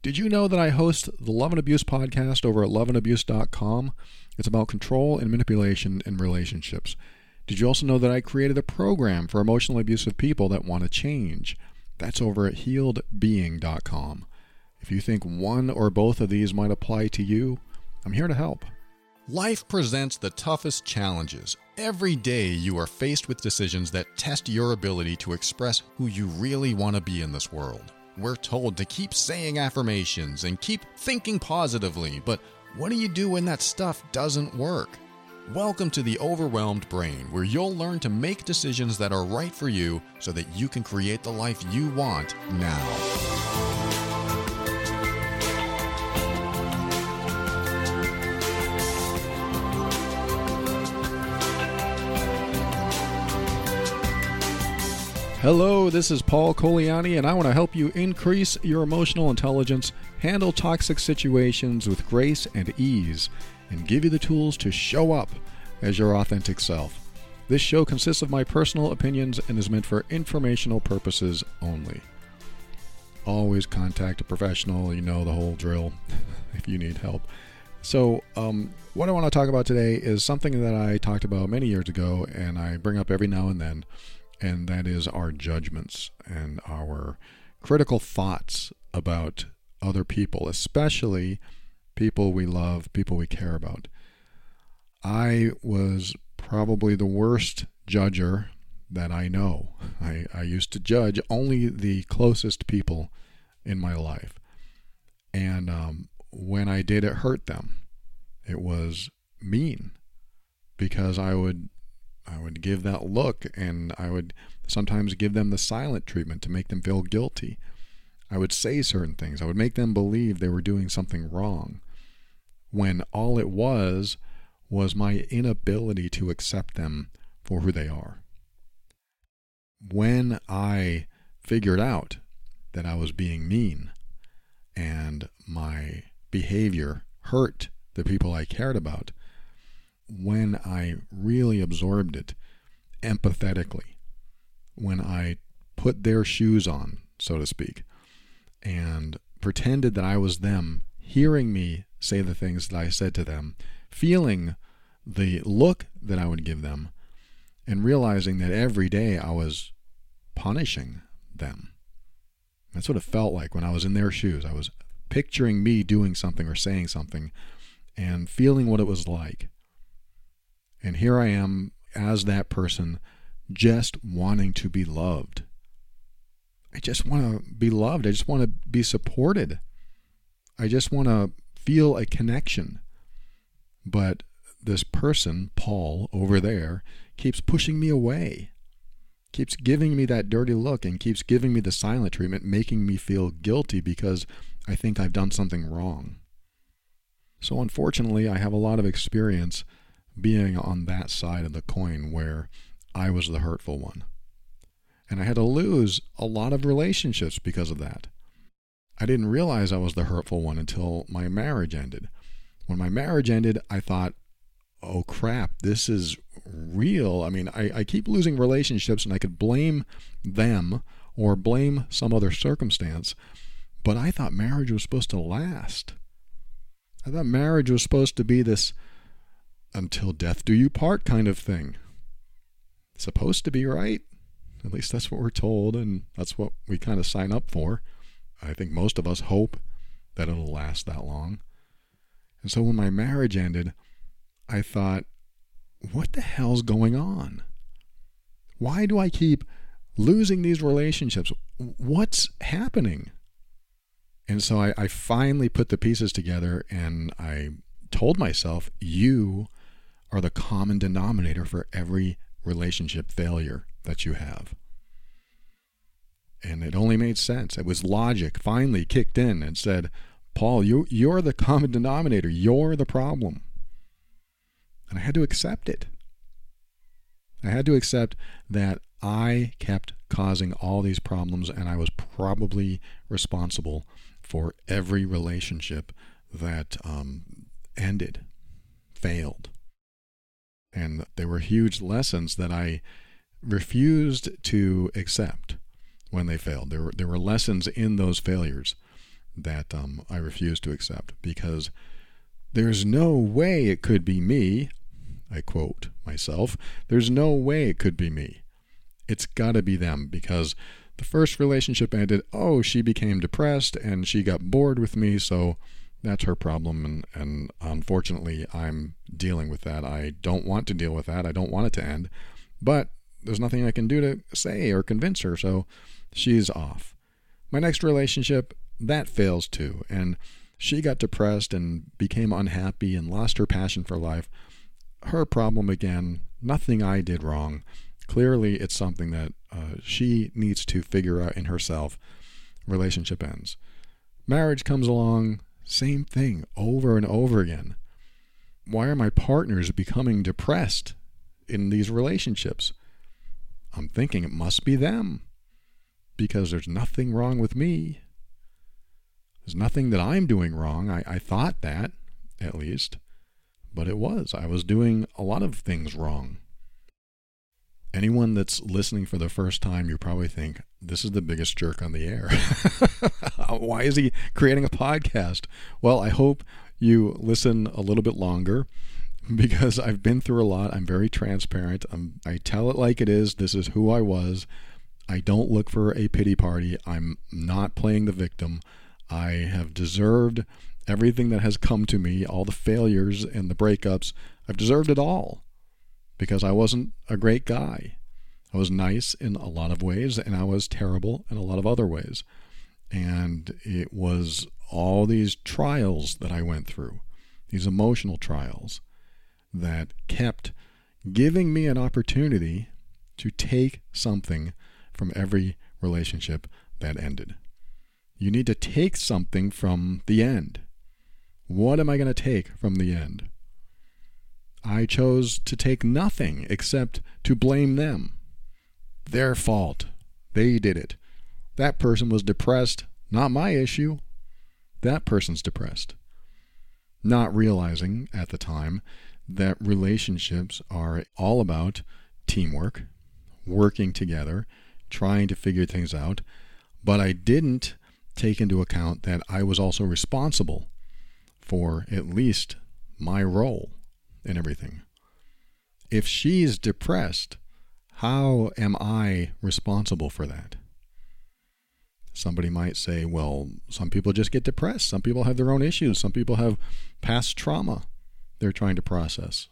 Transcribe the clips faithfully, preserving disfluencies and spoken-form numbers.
Did you know that I host the Love and Abuse podcast over at love and abuse dot com? It's about control and manipulation in relationships. Did you also know that I created a program for emotionally abusive people that want to change? That's over at healed being dot com. If you think one or both of these might apply to you, I'm here to help. Life presents the toughest challenges. Every day you are faced with decisions that test your ability to express who you really want to be in this world. We're told to keep saying affirmations and keep thinking positively, but what do you do when that stuff doesn't work? Welcome to The Overwhelmed Brain, where you'll learn to make decisions that are right for you so that you can create the life you want now. Hello, this is Paul Coliani, and I want to help you increase your emotional intelligence, handle toxic situations with grace and ease, and give you the tools to show up as your authentic self. This show consists of my personal opinions and is meant for informational purposes only. Always contact a professional, you know the whole drill, if you need help. So um, what I want to talk about today is something that I talked about many years ago, and I bring up every now and then. And that is our judgments and our critical thoughts about other people, especially people we love, people we care about. I was probably the worst judger that I know. I, I used to judge only the closest people in my life. And um, when I did, it hurt them. It was mean because I would... I would give that look, and I would sometimes give them the silent treatment to make them feel guilty. I would say certain things. I would make them believe they were doing something wrong when all it was was my inability to accept them for who they are. When I figured out that I was being mean and my behavior hurt the people I cared about, when I really absorbed it empathetically, when I put their shoes on, so to speak, and pretended that I was them, hearing me say the things that I said to them, feeling the look that I would give them, and realizing that every day I was punishing them. That's what it felt like when I was in their shoes. I was picturing me doing something or saying something and feeling what it was like. And here I am as that person, just wanting to be loved. I just want to be loved. I just want to be supported. I just want to feel a connection. But this person, Paul, over there, keeps pushing me away, keeps giving me that dirty look, and keeps giving me the silent treatment, making me feel guilty because I think I've done something wrong. So unfortunately, I have a lot of experience being on that side of the coin where I was the hurtful one. And I had to lose a lot of relationships because of that. I didn't realize I was the hurtful one until my marriage ended. When my marriage ended, I thought, oh crap, this is real. I mean, I, I keep losing relationships and I could blame them or blame some other circumstance, but I thought marriage was supposed to last. I thought marriage was supposed to be this until death do you part kind of thing. It's supposed to be, right? At least that's what we're told, and that's what we kind of sign up for. I think most of us hope that it'll last that long. And so when my marriage ended, I thought, what the hell's going on? Why do I keep losing these relationships? What's happening? And so I, I finally put the pieces together, and I told myself, you are the common denominator for every relationship failure that you have. And it only made sense. It was logic finally kicked in and said, Paul, you, you're the common denominator. You're the problem. And I had to accept it. I had to accept that I kept causing all these problems, and I was probably responsible for every relationship that um, ended, failed. And they were huge lessons that I refused to accept when they failed. There were, there were lessons in those failures that um, I refuse to accept, because there's no way it could be me. I quote myself, there's no way it could be me. It's got to be them, because the first relationship ended, oh, she became depressed and she got bored with me, so that's her problem, and, and unfortunately I'm dealing with that. I don't want to deal with that. I don't want it to end, but there's nothing I can do to say or convince her, so she's off. My next relationship, that fails too, and she got depressed and became unhappy and lost her passion for life. Her problem again, nothing I did wrong. Clearly, it's something that uh, she needs to figure out in herself. Relationship ends. Marriage comes along, same thing over and over again. Why are my partners becoming depressed in these relationships? I'm thinking it must be them, because there's nothing wrong with me. There's nothing that I'm doing wrong. I, I thought that, at least, but it was. I was doing a lot of things wrong. Anyone that's listening for the first time, you probably think, this is the biggest jerk on the air. Why is he creating a podcast? Well, I hope you listen a little bit longer, because I've been through a lot. I'm very transparent. I'm, I tell it like it is. This is who I was. I don't look for a pity party. I'm not playing the victim. I have deserved everything that has come to me, all the failures and the breakups. I've deserved it all, because I wasn't a great guy. I was nice in a lot of ways, and I was terrible in a lot of other ways. And it was all these trials that I went through, these emotional trials, that kept giving me an opportunity to take something from every relationship that ended. You need to take something from the end. What am I going to take from the end? I chose to take nothing except to blame them. Their fault. They did it. That person was depressed. Not my issue. That person's depressed. Not realizing at the time that relationships are all about teamwork, working together, trying to figure things out. But I didn't take into account that I was also responsible for at least my role in everything. If she's depressed, how am I responsible for that? Somebody might say, well, some people just get depressed. Some people have their own issues. Some people have past trauma they're trying to process.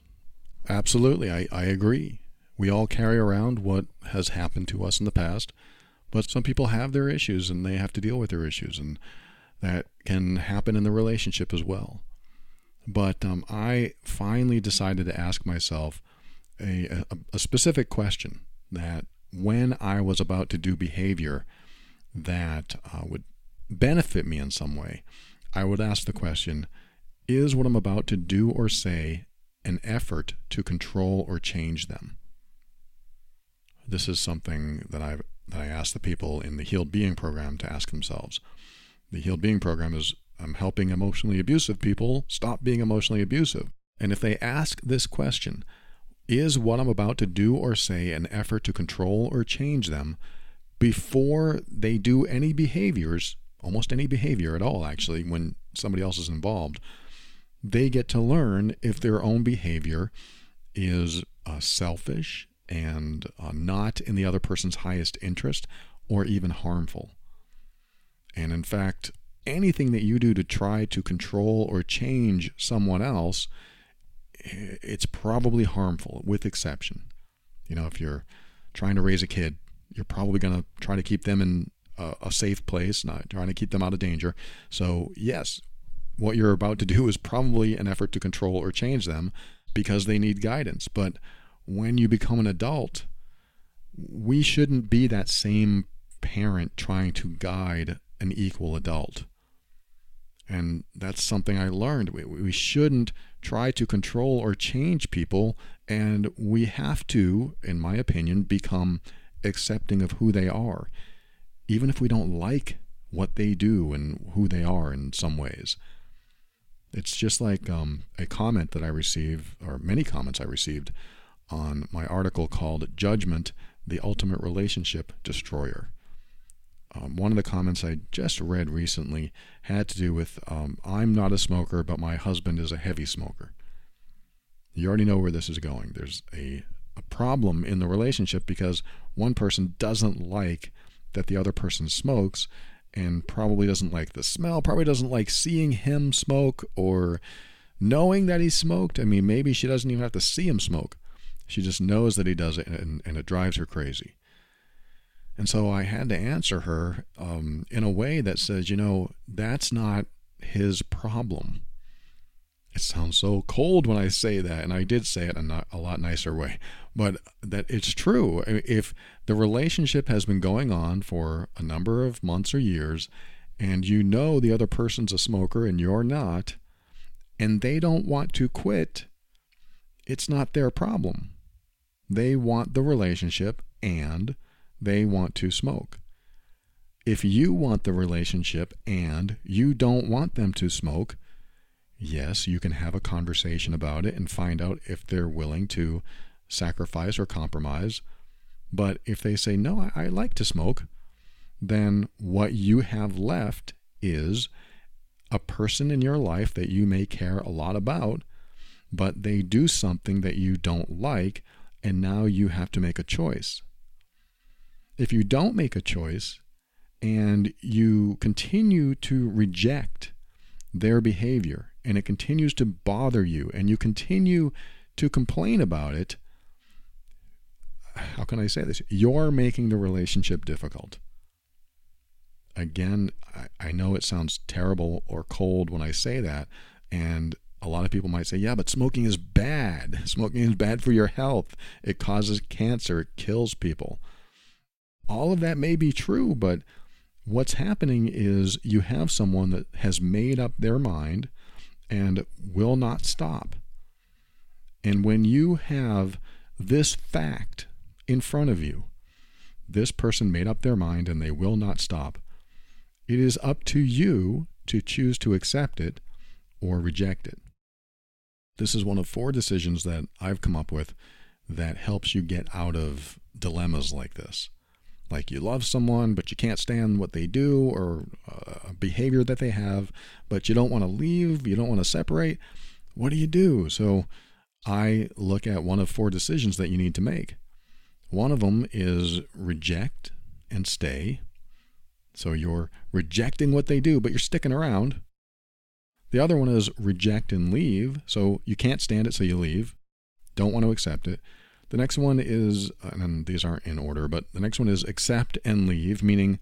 Absolutely, I, I agree. We all carry around what has happened to us in the past, but some people have their issues and they have to deal with their issues, and that can happen in the relationship as well. But um, I finally decided to ask myself a, a, a specific question, that when I was about to do behavior that uh, would benefit me in some way, I would ask the question, is what I'm about to do or say an effort to control or change them? This is something that I that I ask the people in the Healed Being program to ask themselves. The Healed Being program is, I'm helping emotionally abusive people stop being emotionally abusive. And if they ask this question, is what I'm about to do or say an effort to control or change them, before they do any behaviors, almost any behavior at all, actually, when somebody else is involved, they get to learn if their own behavior is uh, selfish and uh, not in the other person's highest interest, or even harmful. And in fact, anything that you do to try to control or change someone else, it's probably harmful, with exception. You know, if you're trying to raise a kid, you're probably going to try to keep them in a, a safe place, not trying to keep them out of danger. So yes, what you're about to do is probably an effort to control or change them, because they need guidance. But when you become an adult, we shouldn't be that same parent trying to guide an equal adult. And that's something I learned. We, we shouldn't try to control or change people, and we have to, in my opinion, become accepting of who they are, even if we don't like what they do and who they are in some ways. It's just like um, a comment that I received, or many comments I received, on my article called Judgment, The Ultimate Relationship Destroyer. Um, one of the comments I just read recently had to do with, um, I'm not a smoker, but my husband is a heavy smoker. You already know where this is going. There's a, a problem in the relationship because one person doesn't like that the other person smokes and probably doesn't like the smell, probably doesn't like seeing him smoke or knowing that he smoked. I mean, maybe she doesn't even have to see him smoke. She just knows that he does it, and, and it drives her crazy. And so I had to answer her um, in a way that says, you know, that's not his problem. It sounds so cold when I say that, and I did say it in a, a lot nicer way, but that it's true. If the relationship has been going on for a number of months or years, and you know the other person's a smoker and you're not, and they don't want to quit, it's not their problem. They want the relationship and they want to smoke. If you want the relationship and you don't want them to smoke, yes, you can have a conversation about it and find out if they're willing to sacrifice or compromise. But if they say, no, I, I like to smoke, then what you have left is a person in your life that you may care a lot about, but they do something that you don't like, and now you have to make a choice. If you don't make a choice and you continue to reject their behavior and it continues to bother you and you continue to complain about it, how can I say this? You're making the relationship difficult. Again, I, I know it sounds terrible or cold when I say that, and a lot of people might say, yeah, but smoking is bad. Smoking is bad for your health. It causes cancer. It kills people. All of that may be true, but what's happening is you have someone that has made up their mind and will not stop. And when you have this fact in front of you, this person made up their mind and they will not stop, it is up to you to choose to accept it or reject it. This is one of four decisions that I've come up with that helps you get out of dilemmas like this. Like you love someone, but you can't stand what they do or a uh, behavior that they have, but you don't want to leave, you don't want to separate. What do you do? So I look at one of four decisions that you need to make. One of them is reject and stay. So you're rejecting what they do, but you're sticking around. The other one is reject and leave. So you can't stand it, so you leave. Don't want to accept it. The next one is, and these aren't in order, but the next one is accept and leave, meaning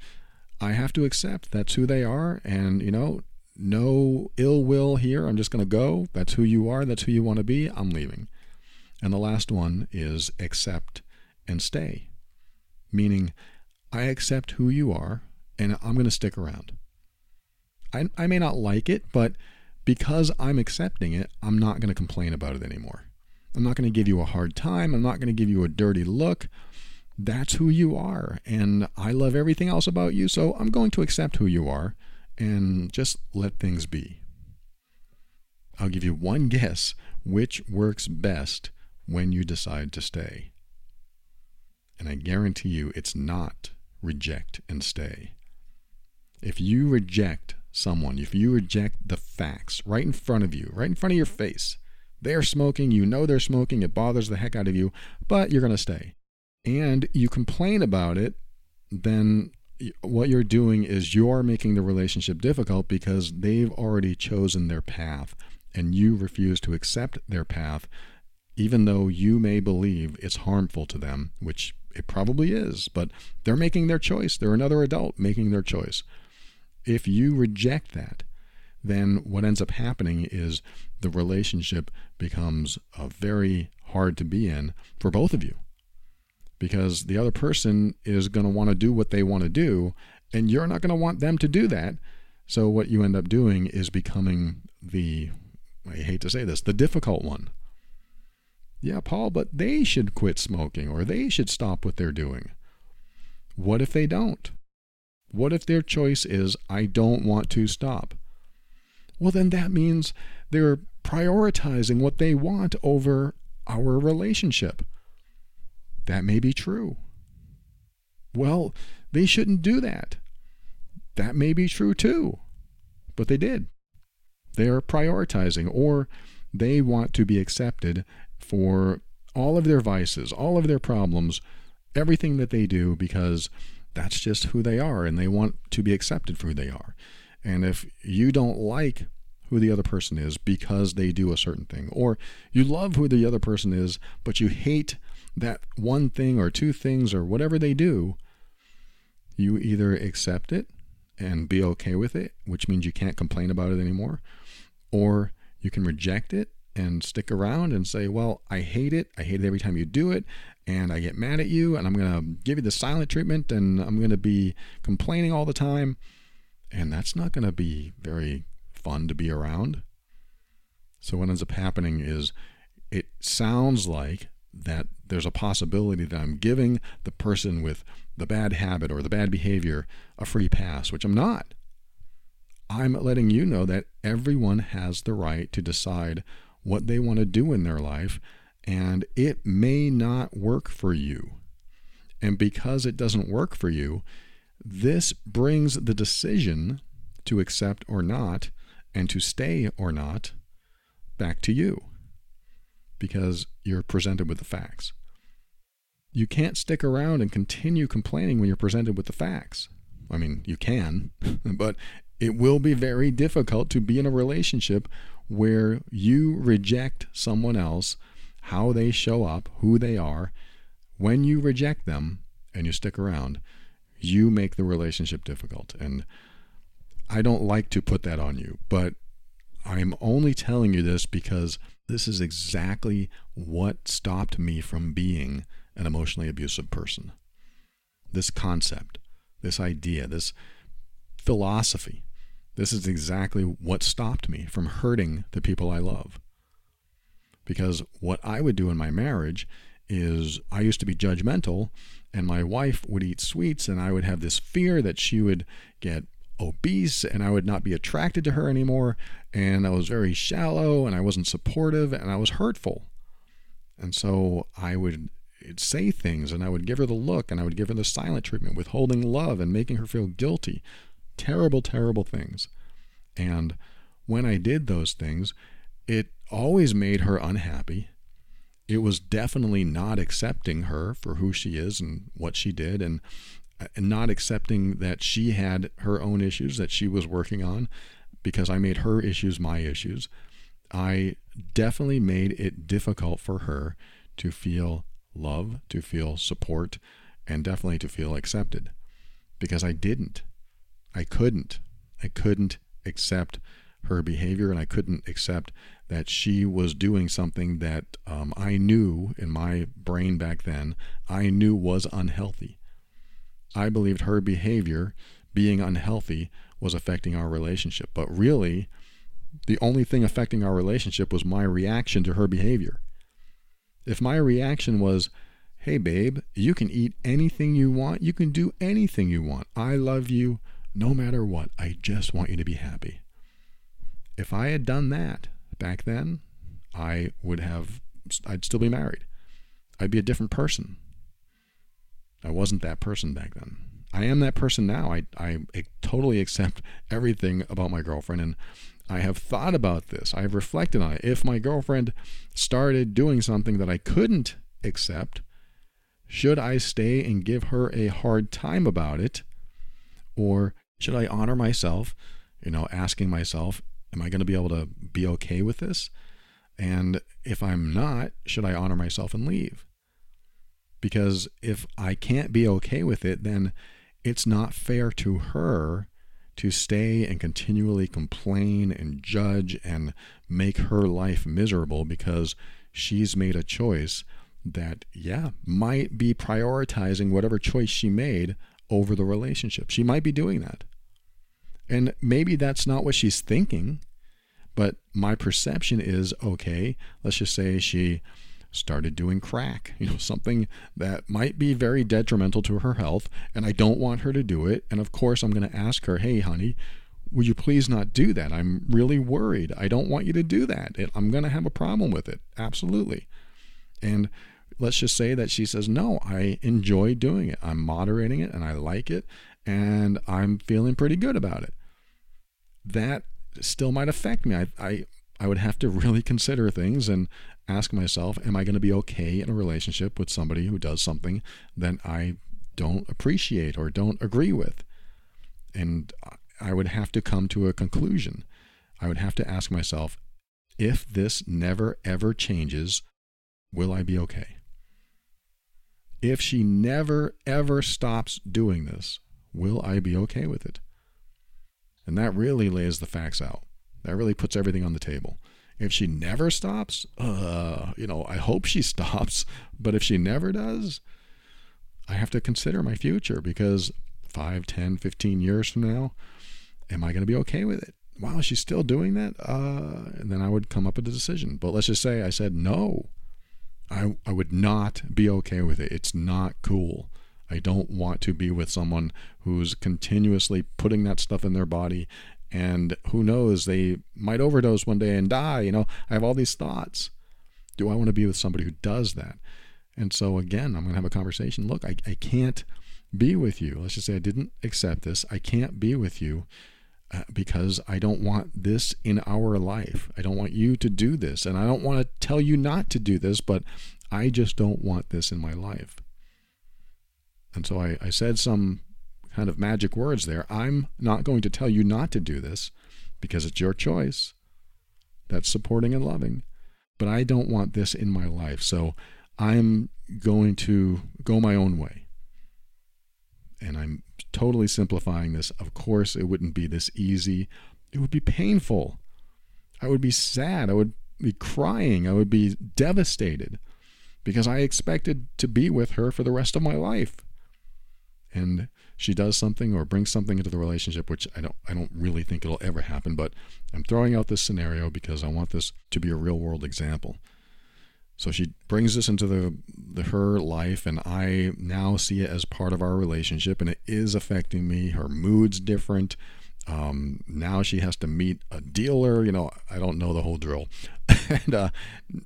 I have to accept that's who they are, and, you know, no ill will here. I'm just going to go. That's who you are. That's who you want to be. I'm leaving. And the last one is accept and stay, meaning I accept who you are, and I'm going to stick around. I, I may not like it, but because I'm accepting it, I'm not going to complain about it anymore. I'm not going to give you a hard time. I'm not going to give you a dirty look. That's who you are. And I love everything else about you, so I'm going to accept who you are and just let things be. I'll give you one guess which works best when you decide to stay. And I guarantee you it's not reject and stay. If you reject someone, if you reject the facts right in front of you, right in front of your face, they're smoking, you know they're smoking, it bothers the heck out of you, but you're going to stay. And you complain about it, then what you're doing is you're making the relationship difficult because they've already chosen their path and you refuse to accept their path, even though you may believe it's harmful to them, which it probably is, but they're making their choice. They're another adult making their choice. If you reject that, then what ends up happening is the relationship becomes uh, very hard to be in for both of you, because the other person is going to want to do what they want to do, and you're not going to want them to do that. So what you end up doing is becoming the, I hate to say this, the difficult one. Yeah, Paul, but they should quit smoking, or they should stop what they're doing. What if they don't? What if their choice is, I don't want to stop? Well, then that means they're prioritizing what they want over our relationship. That may be true. Well, they shouldn't do that. that may be true too, but they did. They are prioritizing, or they want to be accepted for all of their vices, all of their problems, everything that they do, because that's just who they are, and they want to be accepted for who they are. And if you don't like who the other person is because they do a certain thing, or you love who the other person is, but you hate that one thing or two things or whatever they do, you either accept it and be okay with it, which means you can't complain about it anymore, or you can reject it and stick around and say, well, I hate it. I hate it every time you do it, and I get mad at you, and I'm going to give you the silent treatment, and I'm going to be complaining all the time. And that's not going to be very fun to be around. So what ends up happening is it sounds like that there's a possibility that I'm giving the person with the bad habit or the bad behavior a free pass, which I'm not. I'm letting you know that everyone has the right to decide what they want to do in their life, and it may not work for you. And because it doesn't work for you, this brings the decision to accept or not and to stay or not back to you, because you're presented with the facts. You can't stick around and continue complaining when you're presented with the facts. I mean, you can, but it will be very difficult to be in a relationship where you reject someone else, how they show up, who they are. When you reject them and you stick around, you make the relationship difficult. And I don't like to put that on you, but I'm only telling you this because this is exactly what stopped me from being an emotionally abusive person. This concept, this idea, this philosophy, this is exactly what stopped me from hurting the people I love. Because what I would do in my marriage is I used to be judgmental, and my wife would eat sweets, and I would have this fear that she would get obese and I would not be attracted to her anymore. And I was very shallow, and I wasn't supportive, and I was hurtful. And so I would say things, and I would give her the look, and I would give her the silent treatment, withholding love and making her feel guilty. Terrible, terrible things. And when I did those things, it always made her unhappy. It was definitely not accepting her for who she is and what she did, and and not accepting that she had her own issues that she was working on, because I made her issues my issues. I definitely made it difficult for her to feel love, to feel support, and definitely to feel accepted, because I didn't. I couldn't. I couldn't accept her behavior, and I couldn't accept that she was doing something that um, I knew in my brain back then, I knew was unhealthy. I believed her behavior, being unhealthy, was affecting our relationship. But really, the only thing affecting our relationship was my reaction to her behavior. If my reaction was, hey babe, you can eat anything you want, you can do anything you want, I love you no matter what, I just want you to be happy. If I had done that back then, I would have, I'd still be married. I'd be a different person. I wasn't that person back then. I am that person now. I, I totally accept everything about my girlfriend, and I have thought about this. I have reflected on it. If my girlfriend started doing something that I couldn't accept, should I stay and give her a hard time about it? Or should I honor myself, you know, asking myself, am I going to be able to be okay with this? And if I'm not, should I honor myself and leave? Because if I can't be okay with it, then it's not fair to her to stay and continually complain and judge and make her life miserable, because she's made a choice that, yeah, might be prioritizing whatever choice she made over the relationship. She might be doing that. And maybe that's not what she's thinking, but my perception is, okay, let's just say she started doing crack, you know, something that might be very detrimental to her health, and I don't want her to do it. And of course, I'm going to ask her, hey, honey, would you please not do that? I'm really worried. I don't want you to do that. I'm going to have a problem with it. Absolutely. And let's just say that she says, no, I enjoy doing it. I'm moderating it and I like it. and I'm feeling pretty good about it. That still might affect me. I, I, I would have to really consider things and ask myself, am I going to be okay in a relationship with somebody who does something that I don't appreciate or don't agree with? And I would have to come to a conclusion. I would have to ask myself, if this never ever changes, will I be okay? If she never ever stops doing this, will I be okay with it? And that really lays the facts out. That really puts everything on the table. If she never stops, uh, you know, I hope she stops. But if she never does, I have to consider my future, because five, ten, fifteen years from now, am I going to be okay with it? Wow, she's still doing that? Uh, and then I would come up with a decision. But let's just say I said, no, I, I would not be okay with it. It's not cool. I don't want to be with someone who's continuously putting that stuff in their body, and who knows, they might overdose one day and die. You know, I have all these thoughts. Do I want to be with somebody who does that? And so again, I'm going to have a conversation. Look, I, I can't be with you. Let's just say I didn't accept this. I can't be with you uh, because I don't want this in our life. I don't want you to do this, and I don't want to tell you not to do this, but I just don't want this in my life. And so I, I said some kind of magic words there. I'm not going to tell you not to do this because it's your choice. That's supporting and loving. But I don't want this in my life. So I'm going to go my own way. And I'm totally simplifying this. Of course, it wouldn't be this easy. It would be painful. I would be sad. I would be crying. I would be devastated because I expected to be with her for the rest of my life. And she does something or brings something into the relationship, which I don't I don't really think it'll ever happen, but I'm throwing out this scenario because I want this to be a real world example. So she brings this into the, the her life, and I now see it as part of our relationship, and it is affecting me. Her mood's different. Um, now she has to meet a dealer. You know, I don't know the whole drill. and uh,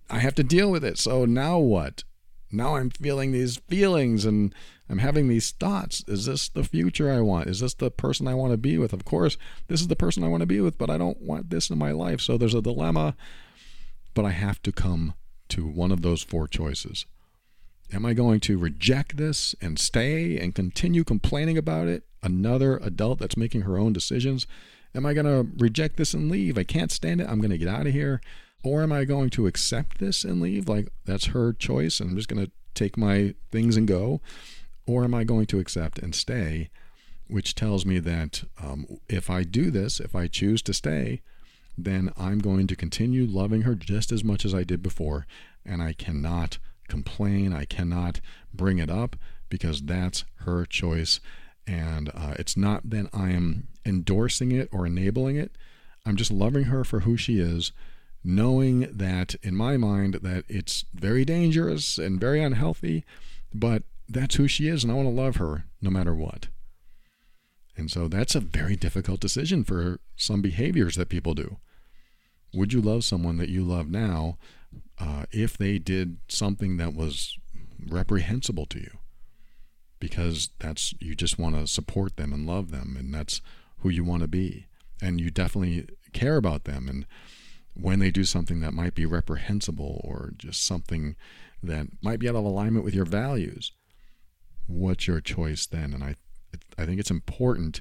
I have to deal with it. So now what? Now I'm feeling these feelings and I'm having these thoughts. Is this the future I want? Is this the person I want to be with? Of course, this is the person I want to be with, but I don't want this in my life. So there's a dilemma, but I have to come to one of those four choices. Am I going to reject this and stay and continue complaining about it? Another adult that's making her own decisions. Am I going to reject this and leave? I can't stand it. I'm going to get out of here. Or am I going to accept this and leave? Like, that's her choice, and I'm just going to take my things and go. Or am I going to accept and stay, which tells me that um, if I do this, if I choose to stay, then I'm going to continue loving her just as much as I did before. And I cannot complain. I cannot bring it up because that's her choice. And uh, it's not that I am endorsing it or enabling it. I'm just loving her for who she is, knowing that in my mind that it's very dangerous and very unhealthy, but that's who she is, and I want to love her no matter what. And so that's a very difficult decision for some behaviors that people do. Would you love someone that you love now uh, if they did something that was reprehensible to you? Because that's, you just want to support them and love them, and that's who you want to be, and you definitely care about them. And when they do something that might be reprehensible or just something that might be out of alignment with your values, what's your choice then? And I, I think it's important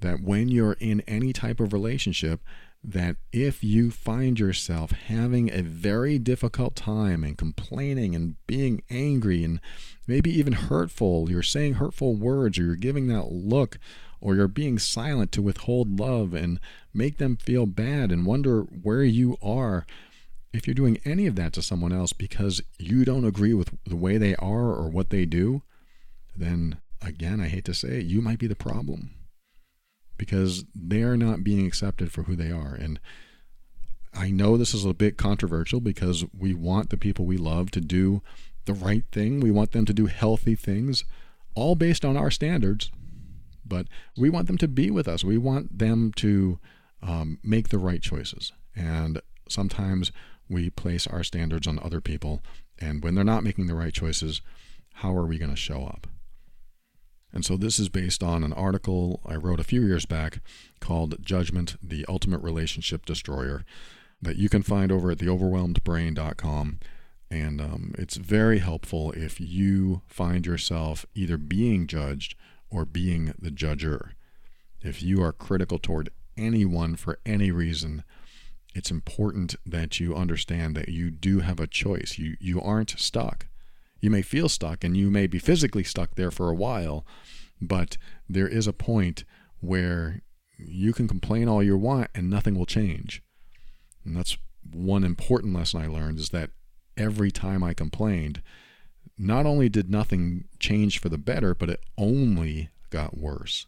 that when you're in any type of relationship, that if you find yourself having a very difficult time and complaining and being angry and maybe even hurtful, you're saying hurtful words, or you're giving that look, or you're being silent to withhold love and make them feel bad and wonder where you are, if you're doing any of that to someone else because you don't agree with the way they are or what they do, then again, I hate to say it, you might be the problem because they're not being accepted for who they are. And I know this is a bit controversial because we want the people we love to do the right thing. We want them to do healthy things, all based on our standards. But we want them to be with us. We want them to um, make the right choices. And sometimes we place our standards on other people. And when they're not making the right choices, how are we going to show up? And so this is based on an article I wrote a few years back called Judgment, The Ultimate Relationship Destroyer, that you can find over at the overwhelmed brain dot com. And um, it's very helpful if you find yourself either being judged or being the judger. If you are critical toward anyone for any reason, it's important that you understand that you do have a choice. You you aren't stuck. You may feel stuck and you may be physically stuck there for a while, but there is a point where you can complain all you want and nothing will change. And that's one important lesson I learned, is that every time I complained, not only did nothing change for the better, but it only got worse.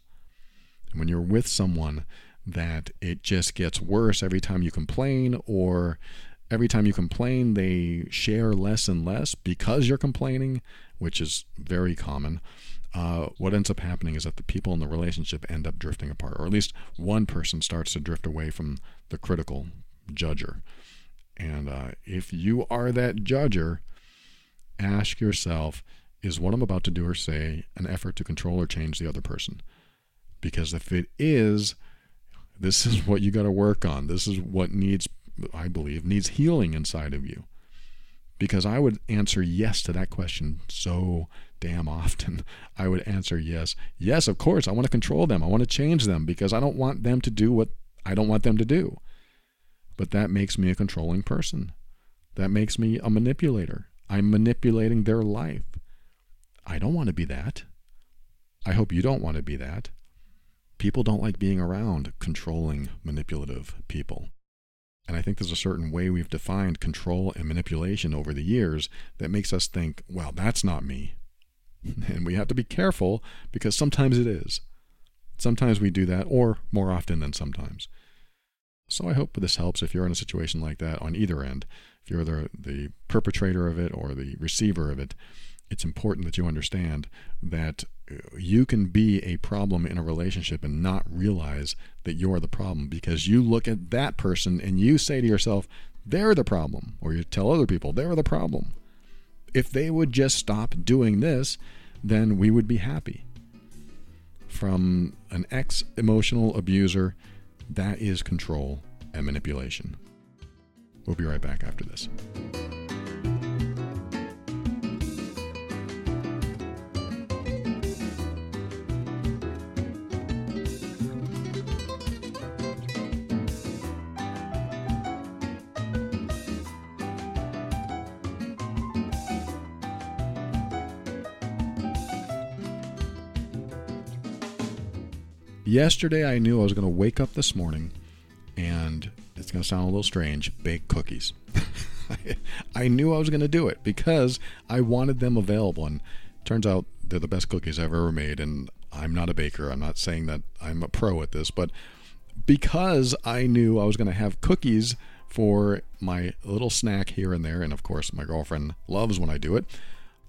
And when you're with someone that it just gets worse every time you complain, or every time you complain, they share less and less because you're complaining, which is very common, uh, what ends up happening is that the people in the relationship end up drifting apart, or at least one person starts to drift away from the critical judger. And uh, if you are that judger, ask yourself, is what I'm about to do or say an effort to control or change the other person? Because if it is, this is what you got to work on. This is what needs, I believe, needs healing inside of you. Because I would answer yes to that question so damn often. I would answer yes. Yes, of course, I want to control them. I want to change them because I don't want them to do what I don't want them to do. But that makes me a controlling person. That makes me a manipulator. I'm manipulating their life. I don't want to be that. I hope you don't want to be that. People don't like being around controlling, manipulative people. And I think there's a certain way we've defined control and manipulation over the years that makes us think, well, that's not me. And we have to be careful, because sometimes it is. Sometimes we do that, or more often than sometimes. So I hope this helps if you're in a situation like that on either end. If you're the, the perpetrator of it or the receiver of it, it's important that you understand that you can be a problem in a relationship and not realize that you're the problem, because you look at that person and you say to yourself, they're the problem, or you tell other people, they're the problem. If they would just stop doing this, then we would be happy. From an ex-emotional abuser, that is control and manipulation. We'll be right back after this. Yesterday, I knew I was going to wake up this morning, and it's going to sound a little strange, bake cookies. I, I knew I was going to do it because I wanted them available, and turns out they're the best cookies I've ever made, and I'm not a baker. I'm not saying that I'm a pro at this, but because I knew I was going to have cookies for my little snack here and there, and of course, my girlfriend loves when I do it,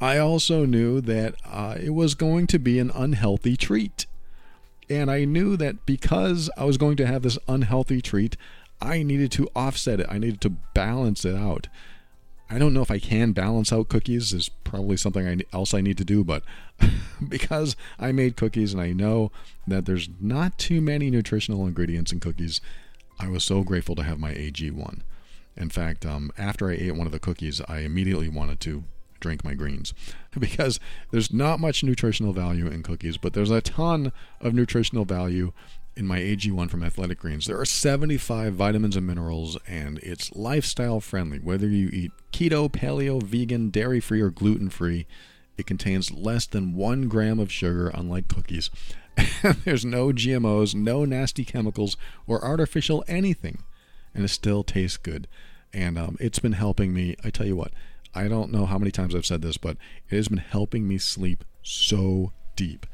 I also knew that uh, it was going to be an unhealthy treat. And I knew that because I was going to have this unhealthy treat, I needed to offset it. I needed to balance it out. I don't know if I can balance out cookies. There's probably something else I need to do, but because I made cookies and I know that there's not too many nutritional ingredients in cookies, I was so grateful to have my A G one. In fact, um, after I ate one of the cookies, I immediately wanted to drink my greens, because there's not much nutritional value in cookies, but there's a ton of nutritional value in my A G one from Athletic Greens. There are seventy-five vitamins and minerals, and it's lifestyle friendly. Whether you eat keto, paleo, vegan, dairy-free, or gluten-free, it contains less than one gram of sugar, unlike cookies. There's no G M Os, no nasty chemicals, or artificial anything, and it still tastes good. And um, it's been helping me. I tell you what, I don't know how many times I've said this, but it has been helping me sleep so deep.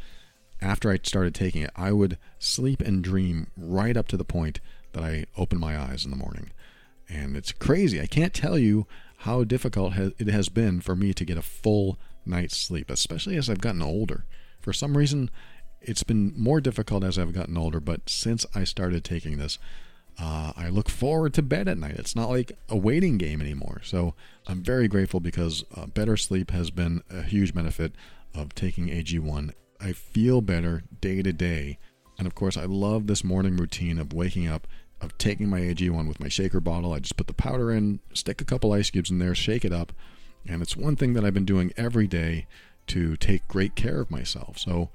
After I started taking it, I would sleep and dream right up to the point that I opened my eyes in the morning. And it's crazy. I can't tell you how difficult it has been for me to get a full night's sleep, especially as I've gotten older. For some reason, it's been more difficult as I've gotten older, but since I started taking this, Uh, I look forward to bed at night. It's not like a waiting game anymore. So I'm very grateful, because uh, better sleep has been a huge benefit of taking A G one. I feel better day to day. And of course, I love this morning routine of waking up, of taking my A G one with my shaker bottle. I just put the powder in, stick a couple ice cubes in there, shake it up. And it's one thing that I've been doing every day to take great care of myself. So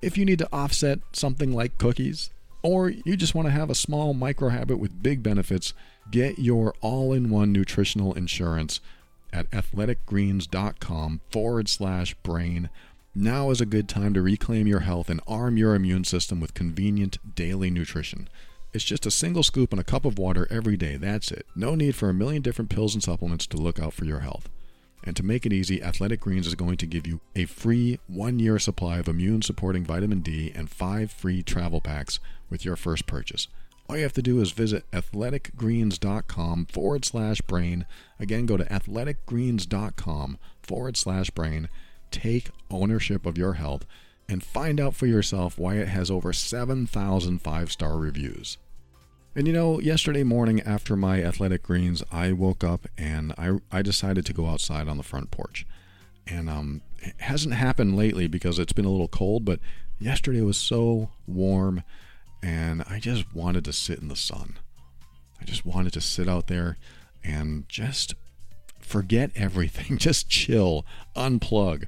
if you need to offset something like cookies, or you just want to have a small micro habit with big benefits, get your all-in-one nutritional insurance at athleticgreens.com forward slash brain. Now is a good time to reclaim your health and arm your immune system with convenient daily nutrition. It's just a single scoop and a cup of water every day. That's it. No need for a million different pills and supplements to look out for your health. And to make it easy, Athletic Greens is going to give you a free one-year supply of immune-supporting vitamin D and five free travel packs with your first purchase. All you have to do is visit athleticgreens.com forward slash brain. Again, go to athleticgreens.com forward slash brain. Take ownership of your health and find out for yourself why it has over seven thousand five-star reviews. And you know, yesterday morning after my Athletic Greens, I woke up and I I decided to go outside on the front porch. And um, it hasn't happened lately because it's been a little cold, but yesterday was so warm and I just wanted to sit in the sun. I just wanted to sit out there and just forget everything. Just chill, unplug.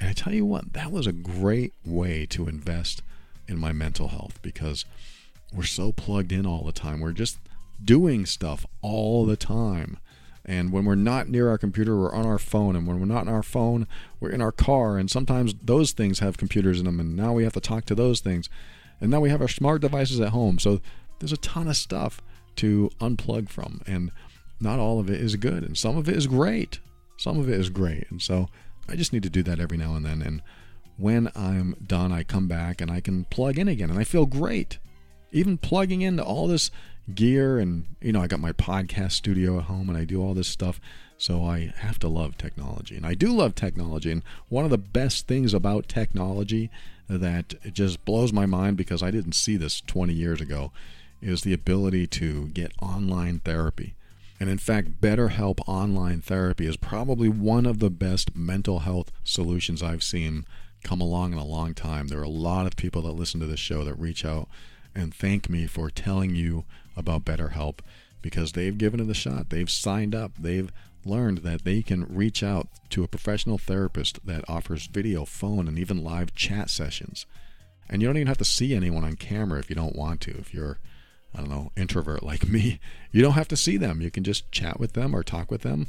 And I tell you what, that was a great way to invest in my mental health because we're so plugged in all the time. We're just doing stuff all the time. And when we're not near our computer, we're on our phone. And when we're not on our phone, we're in our car. And sometimes those things have computers in them. And now we have to talk to those things. And now we have our smart devices at home. So there's a ton of stuff to unplug from. And not all of it is good. And some of it is great. Some of it is great. And so I just need to do that every now and then. And when I'm done, I come back and I can plug in again. And I feel great. Even plugging into all this gear and, you know, I got my podcast studio at home and I do all this stuff. So I have to love technology. And I do love technology. And one of the best things about technology that just blows my mind because I didn't see this twenty years ago is the ability to get online therapy. And in fact, BetterHelp online therapy is probably one of the best mental health solutions I've seen come along in a long time. There are a lot of people that listen to this show that reach out and thank me for telling you about BetterHelp because they've given it a shot. They've signed up. They've learned that they can reach out to a professional therapist that offers video, phone, and even live chat sessions. And you don't even have to see anyone on camera if you don't want to. If you're, I don't know, introvert like me, you don't have to see them. You can just chat with them or talk with them.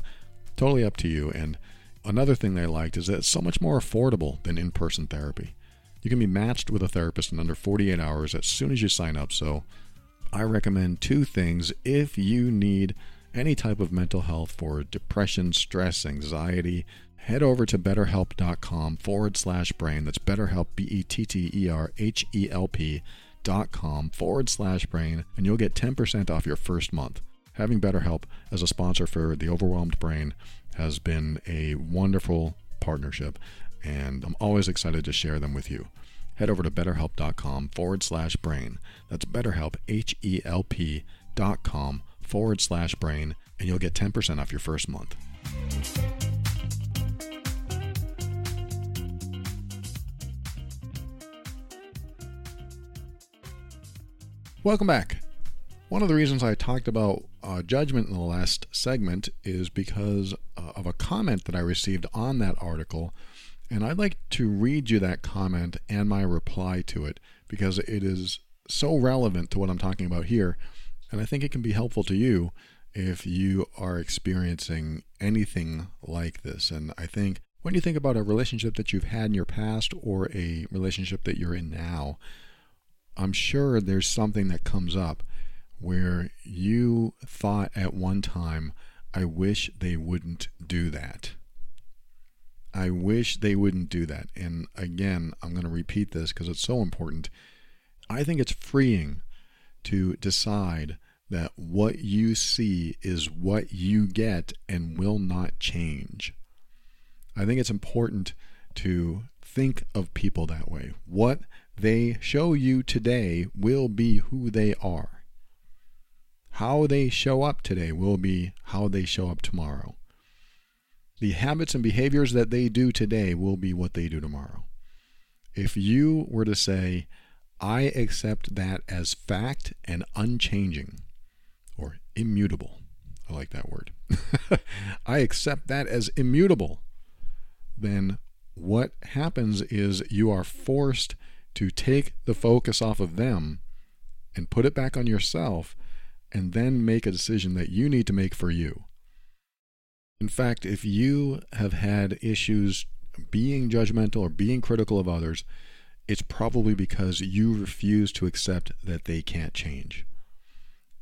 Totally up to you. And another thing they liked is that it's so much more affordable than in-person therapy. You can be matched with a therapist in under forty-eight hours as soon as you sign up. So I recommend two things if you need any type of mental health for depression, stress, anxiety. Head over to betterhelp.com forward slash brain. That's BetterHelp, B-E-T-T-E-R-H-E-L-P dot com forward slash brain. And you'll get ten percent off your first month. Having BetterHelp as a sponsor for The Overwhelmed Brain has been a wonderful partnership. And I'm always excited to share them with you. Head over to betterhelp.com forward slash brain. That's BetterHelp, H-E-L-P dot com forward slash brain. And you'll get ten percent off your first month. Welcome back. One of the reasons I talked about uh, judgment in the last segment is because uh, of a comment that I received on that article. And I'd like to read you that comment and my reply to it because it is so relevant to what I'm talking about here. And I think it can be helpful to you if you are experiencing anything like this. And I think when you think about a relationship that you've had in your past or a relationship that you're in now, I'm sure there's something that comes up where you thought at one time, I wish they wouldn't do that. I wish they wouldn't do that. And again, I'm going to repeat this because it's so important. I think it's freeing to decide that what you see is what you get and will not change. I think it's important to think of people that way. What they show you today will be who they are. How they show up today will be how they show up tomorrow. The habits and behaviors that they do today will be what they do tomorrow. If you were to say, I accept that as fact and unchanging, or immutable, I like that word. I accept that as immutable. Then what happens is you are forced to take the focus off of them and put it back on yourself, and then make a decision that you need to make for you. In fact, if you have had issues being judgmental or being critical of others, it's probably because you refuse to accept that they can't change.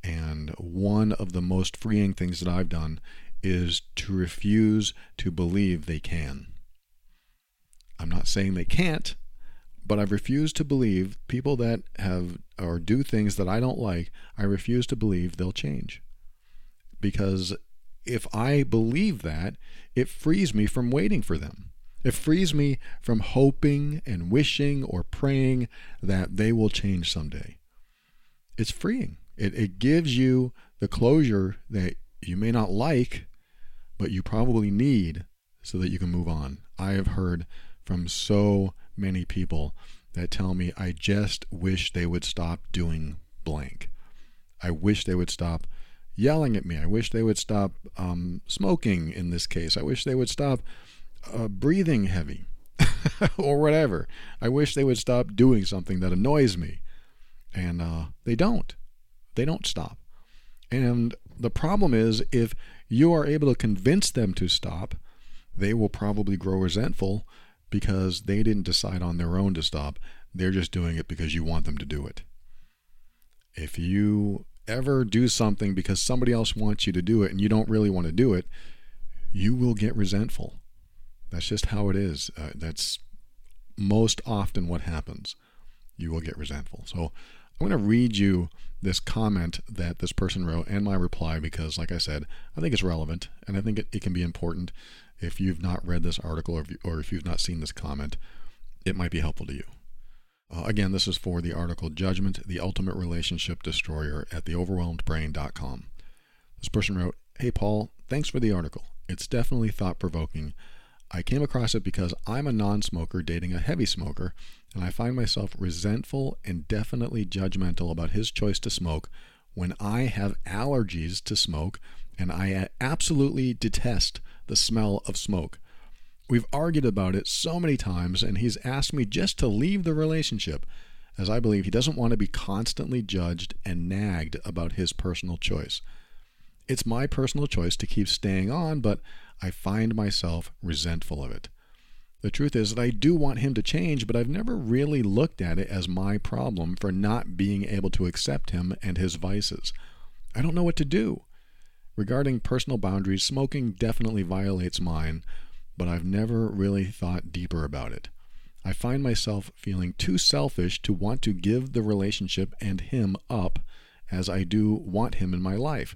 And one of the most freeing things that I've done is to refuse to believe they can. I'm not saying they can't, but I refuse to believe people that have or do things that I don't like, I refuse to believe they'll change. Because if I believe that, it frees me from waiting for them. It frees me from hoping and wishing or praying that they will change someday. It's freeing. It, it gives you the closure that you may not like, but you probably need so that you can move on. I have heard from so many people that tell me, I just wish they would stop doing blank. I wish they would stop yelling at me. I wish they would stop um, smoking in this case. I wish they would stop uh, breathing heavy or whatever. I wish they would stop doing something that annoys me. And uh, they don't. They don't stop. And the problem is, if you are able to convince them to stop, they will probably grow resentful because they didn't decide on their own to stop. They're just doing it because you want them to do it. If you ever do something because somebody else wants you to do it and you don't really want to do it, you will get resentful. That's just how it is. Uh, that's most often what happens. You will get resentful. So I'm going to read you this comment that this person wrote and my reply because, like I said, I think it's relevant and I think it, it can be important. If you've not read this article or if, you, or if you've not seen this comment, it might be helpful to you. Uh, again, this is for the article, Judgment, The Ultimate Relationship Destroyer at the overwhelmed brain dot com. This person wrote, Hey, Paul, thanks for the article. It's definitely thought-provoking. I came across it because I'm a non-smoker dating a heavy smoker, and I find myself resentful and definitely judgmental about his choice to smoke when I have allergies to smoke, and I absolutely detest the smell of smoke. We've argued about it so many times, and he's asked me just to leave the relationship, as I believe he doesn't want to be constantly judged and nagged about his personal choice. It's my personal choice to keep staying on, but I find myself resentful of it. The truth is that I do want him to change, but I've never really looked at it as my problem for not being able to accept him and his vices. I don't know what to do. Regarding personal boundaries, smoking definitely violates mine, but I've never really thought deeper about it. I find myself feeling too selfish to want to give the relationship and him up, as I do want him in my life.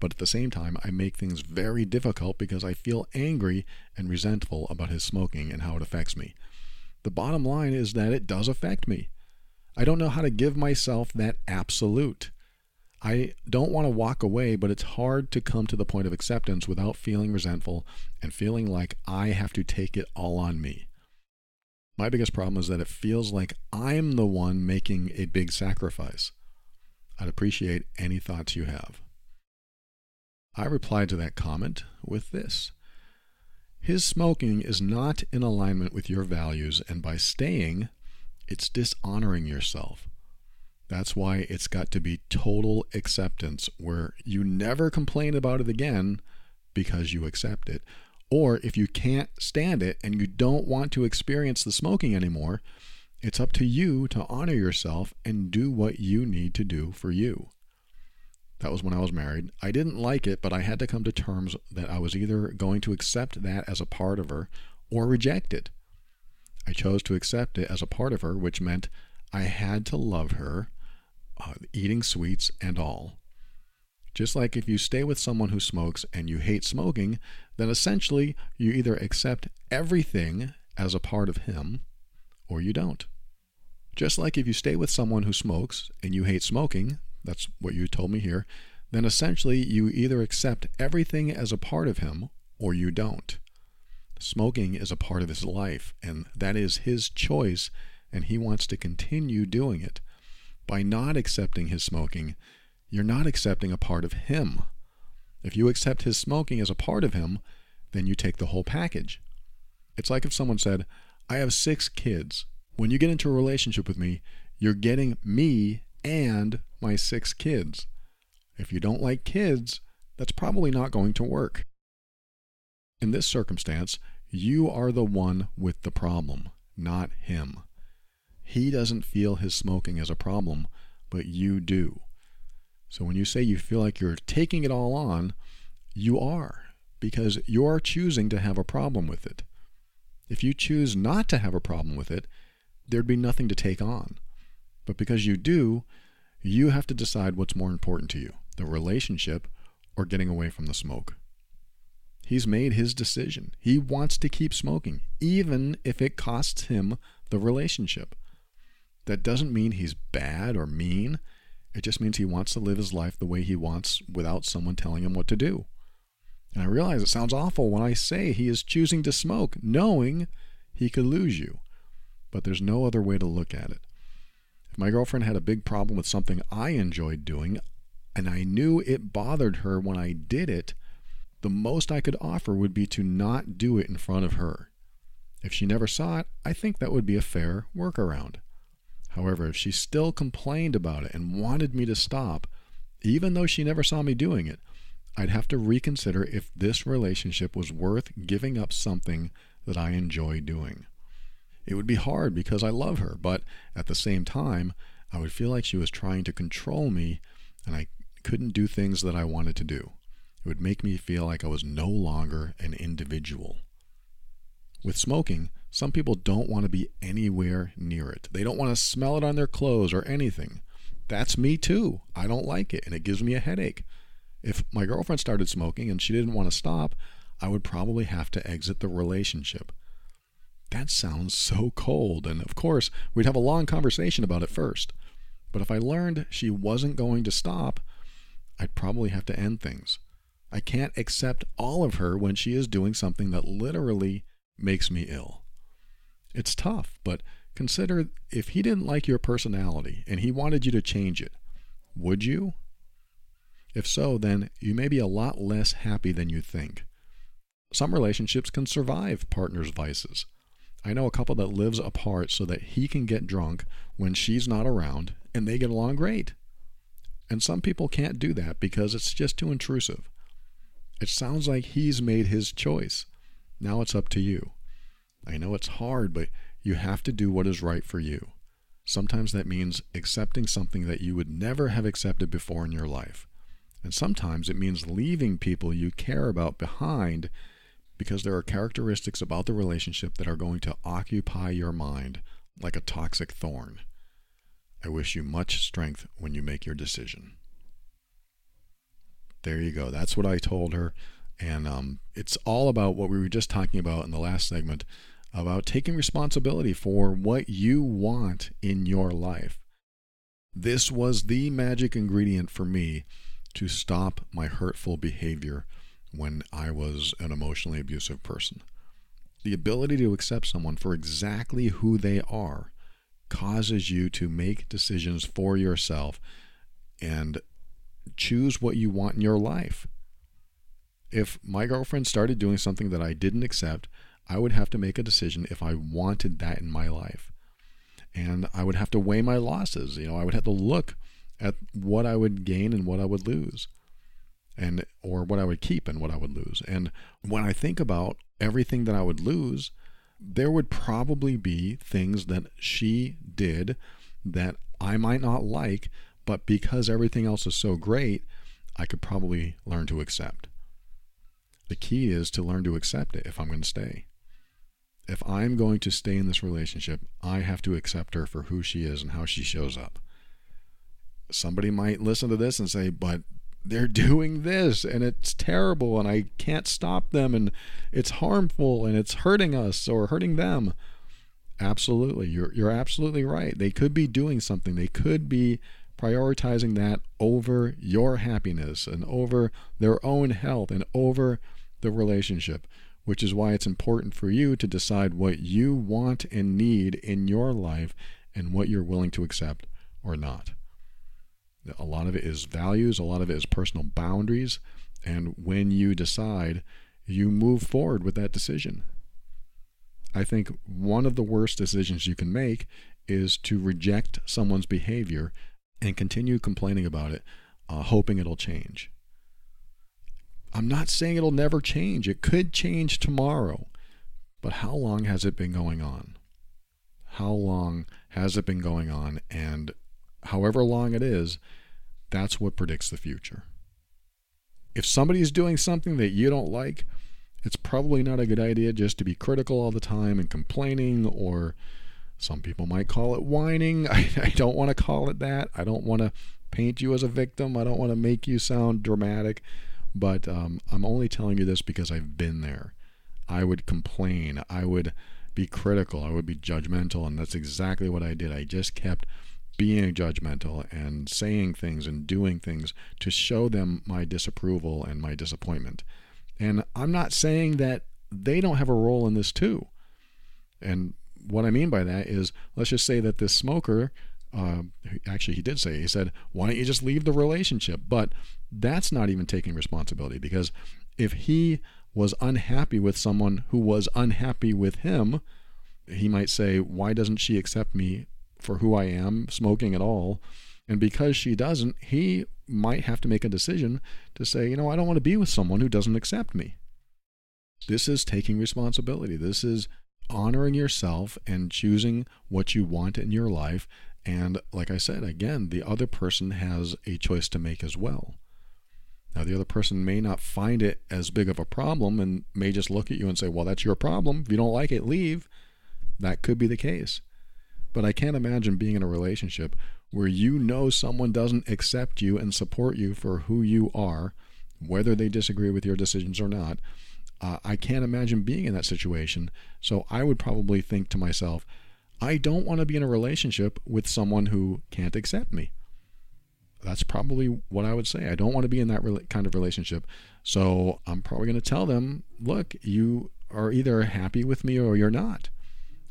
But at the same time, I make things very difficult because I feel angry and resentful about his smoking and how it affects me. The bottom line is that it does affect me. I don't know how to give myself that absolute. I don't want to walk away, but it's hard to come to the point of acceptance without feeling resentful and feeling like I have to take it all on me. My biggest problem is that it feels like I'm the one making a big sacrifice. I'd appreciate any thoughts you have. I replied to that comment with this. His smoking is not in alignment with your values, and by staying, it's dishonoring yourself. That's why it's got to be total acceptance, where you never complain about it again because you accept it. Or if you can't stand it and you don't want to experience the smoking anymore, it's up to you to honor yourself and do what you need to do for you. That was when I was married. I didn't like it, but I had to come to terms that I was either going to accept that as a part of her or reject it. I chose to accept it as a part of her, which meant I had to love her, uh, eating sweets and all. Just like if you stay with someone who smokes and you hate smoking, then essentially you either accept everything as a part of him or you don't. Just like if you stay with someone who smokes and you hate smoking, that's what you told me here, then essentially you either accept everything as a part of him or you don't. Smoking is a part of his life, and that is his choice and he wants to continue doing it. By not accepting his smoking, you're not accepting a part of him. If you accept his smoking as a part of him, then you take the whole package. It's like if someone said, I have six kids. When you get into a relationship with me, you're getting me and my six kids. If you don't like kids, that's probably not going to work. In this circumstance, you are the one with the problem, not him. He doesn't feel his smoking as a problem, but you do. So when you say you feel like you're taking it all on, you are, because you're choosing to have a problem with it. If you choose not to have a problem with it, there'd be nothing to take on. But because you do, you have to decide what's more important to you, the relationship or getting away from the smoke. He's made his decision. He wants to keep smoking, even if it costs him the relationship. That doesn't mean he's bad or mean. It just means he wants to live his life the way he wants without someone telling him what to do. And I realize it sounds awful when I say he is choosing to smoke, knowing he could lose you. But there's no other way to look at it. If my girlfriend had a big problem with something I enjoyed doing, and I knew it bothered her when I did it, the most I could offer would be to not do it in front of her. If she never saw it, I think that would be a fair workaround. However, if she still complained about it and wanted me to stop, even though she never saw me doing it, I'd have to reconsider if this relationship was worth giving up something that I enjoy doing. It would be hard because I love her, but at the same time, I would feel like she was trying to control me and I couldn't do things that I wanted to do. It would make me feel like I was no longer an individual. With smoking, some people don't want to be anywhere near it. They don't want to smell it on their clothes or anything. That's me too. I don't like it, and it gives me a headache. If my girlfriend started smoking and she didn't want to stop, I would probably have to exit the relationship. That sounds so cold, and of course, we'd have a long conversation about it first. But if I learned she wasn't going to stop, I'd probably have to end things. I can't accept all of her when she is doing something that literally makes me ill. It's tough, but consider if he didn't like your personality and he wanted you to change it, would you? If so, then you may be a lot less happy than you think. Some relationships can survive partners' vices. I know a couple that lives apart so that he can get drunk when she's not around and they get along great. And some people can't do that because it's just too intrusive. It sounds like he's made his choice. Now it's up to you. I know it's hard, but you have to do what is right for you. Sometimes that means accepting something that you would never have accepted before in your life. And sometimes it means leaving people you care about behind because there are characteristics about the relationship that are going to occupy your mind like a toxic thorn. I wish you much strength when you make your decision. There you go. That's what I told her. And um, it's all about what we were just talking about in the last segment, about taking responsibility for what you want in your life. This was the magic ingredient for me to stop my hurtful behavior when I was an emotionally abusive person. The ability to accept someone for exactly who they are causes you to make decisions for yourself and choose what you want in your life. If my girlfriend started doing something that I didn't accept, I would have to make a decision if I wanted that in my life. And I would have to weigh my losses. You know, I would have to look at what I would gain and what I would lose, and or what I would keep and what I would lose. And when I think about everything that I would lose, there would probably be things that she did that I might not like, but because everything else is so great, I could probably learn to accept. The key is to learn to accept it if I'm going to stay. If I'm going to stay in this relationship, I have to accept her for who she is and how she shows up. Somebody might listen to this and say, but they're doing this and it's terrible and I can't stop them and it's harmful and it's hurting us or hurting them. Absolutely. You're, you're absolutely right. They could be doing something. They could be prioritizing that over your happiness and over their own health and over the relationship, which is why it's important for you to decide what you want and need in your life and what you're willing to accept or not. A lot of it is values, a lot of it is personal boundaries, and when you decide, you move forward with that decision. I think one of the worst decisions you can make is to reject someone's behavior and continue complaining about it, uh, hoping it'll change. I'm not saying it'll never change. It could change tomorrow. But how long has it been going on? How long has it been going on? And however long it is, that's what predicts the future. If somebody is doing something that you don't like, it's probably not a good idea just to be critical all the time and complaining, or some people might call it whining. I, I don't want to call it that. I don't want to paint you as a victim. I don't want to make you sound dramatic. But um, I'm only telling you this because I've been there. I would complain. I would be critical. I would be judgmental. And that's exactly what I did. I just kept being judgmental and saying things and doing things to show them my disapproval and my disappointment. And I'm not saying that they don't have a role in this too. And what I mean by that is, let's just say that this smoker, uh, actually he did say, he said, why don't you just leave the relationship? But that's not even taking responsibility, because if he was unhappy with someone who was unhappy with him, he might say, why doesn't she accept me for who I am, smoking at all? And because she doesn't, he might have to make a decision to say, you know, I don't want to be with someone who doesn't accept me. This is taking responsibility. This is honoring yourself and choosing what you want in your life. And like I said, again, the other person has a choice to make as well. Now, the other person may not find it as big of a problem and may just look at you and say, well, that's your problem. If you don't like it, leave. That could be the case. But I can't imagine being in a relationship where you know someone doesn't accept you and support you for who you are, whether they disagree with your decisions or not. Uh, I can't imagine being in that situation. So I would probably think to myself, I don't want to be in a relationship with someone who can't accept me. That's probably what I would say. I don't want to be in that re- kind of relationship. So I'm probably going to tell them, look, you are either happy with me or you're not.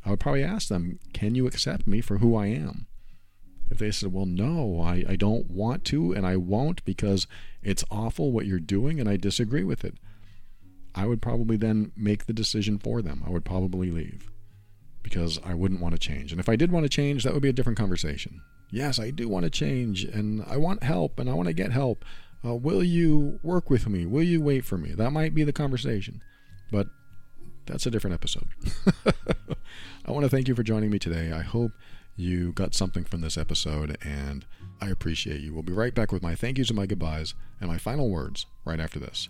I would probably ask them, can you accept me for who I am? If they said, well, no, I, I don't want to and I won't because it's awful what you're doing and I disagree with it, I would probably then make the decision for them. I would probably leave because I wouldn't want to change. And if I did want to change, that would be a different conversation. Yes, I do want to change and I want help and I want to get help. Uh, will you work with me? Will you wait for me? That might be the conversation. But that's a different episode. I want to thank you for joining me today. I hope you got something from this episode, and I appreciate you. We'll be right back with my thank yous and my goodbyes and my final words right after this.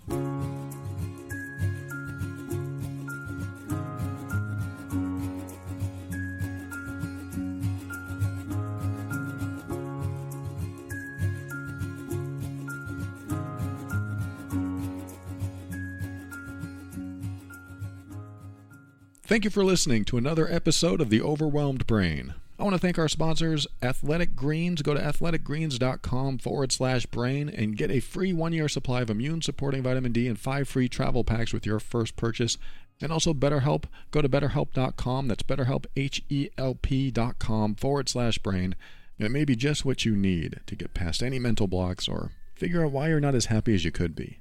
Thank you for listening to another episode of The Overwhelmed Brain. I want to thank our sponsors, Athletic Greens. Go to athletic greens dot com forward slash brain and get a free one-year supply of immune-supporting vitamin D and five free travel packs with your first purchase. And also BetterHelp. Go to better help dot com. That's BetterHelp, H E L P dot com forward slash brain. And it may be just what you need to get past any mental blocks or figure out why you're not as happy as you could be.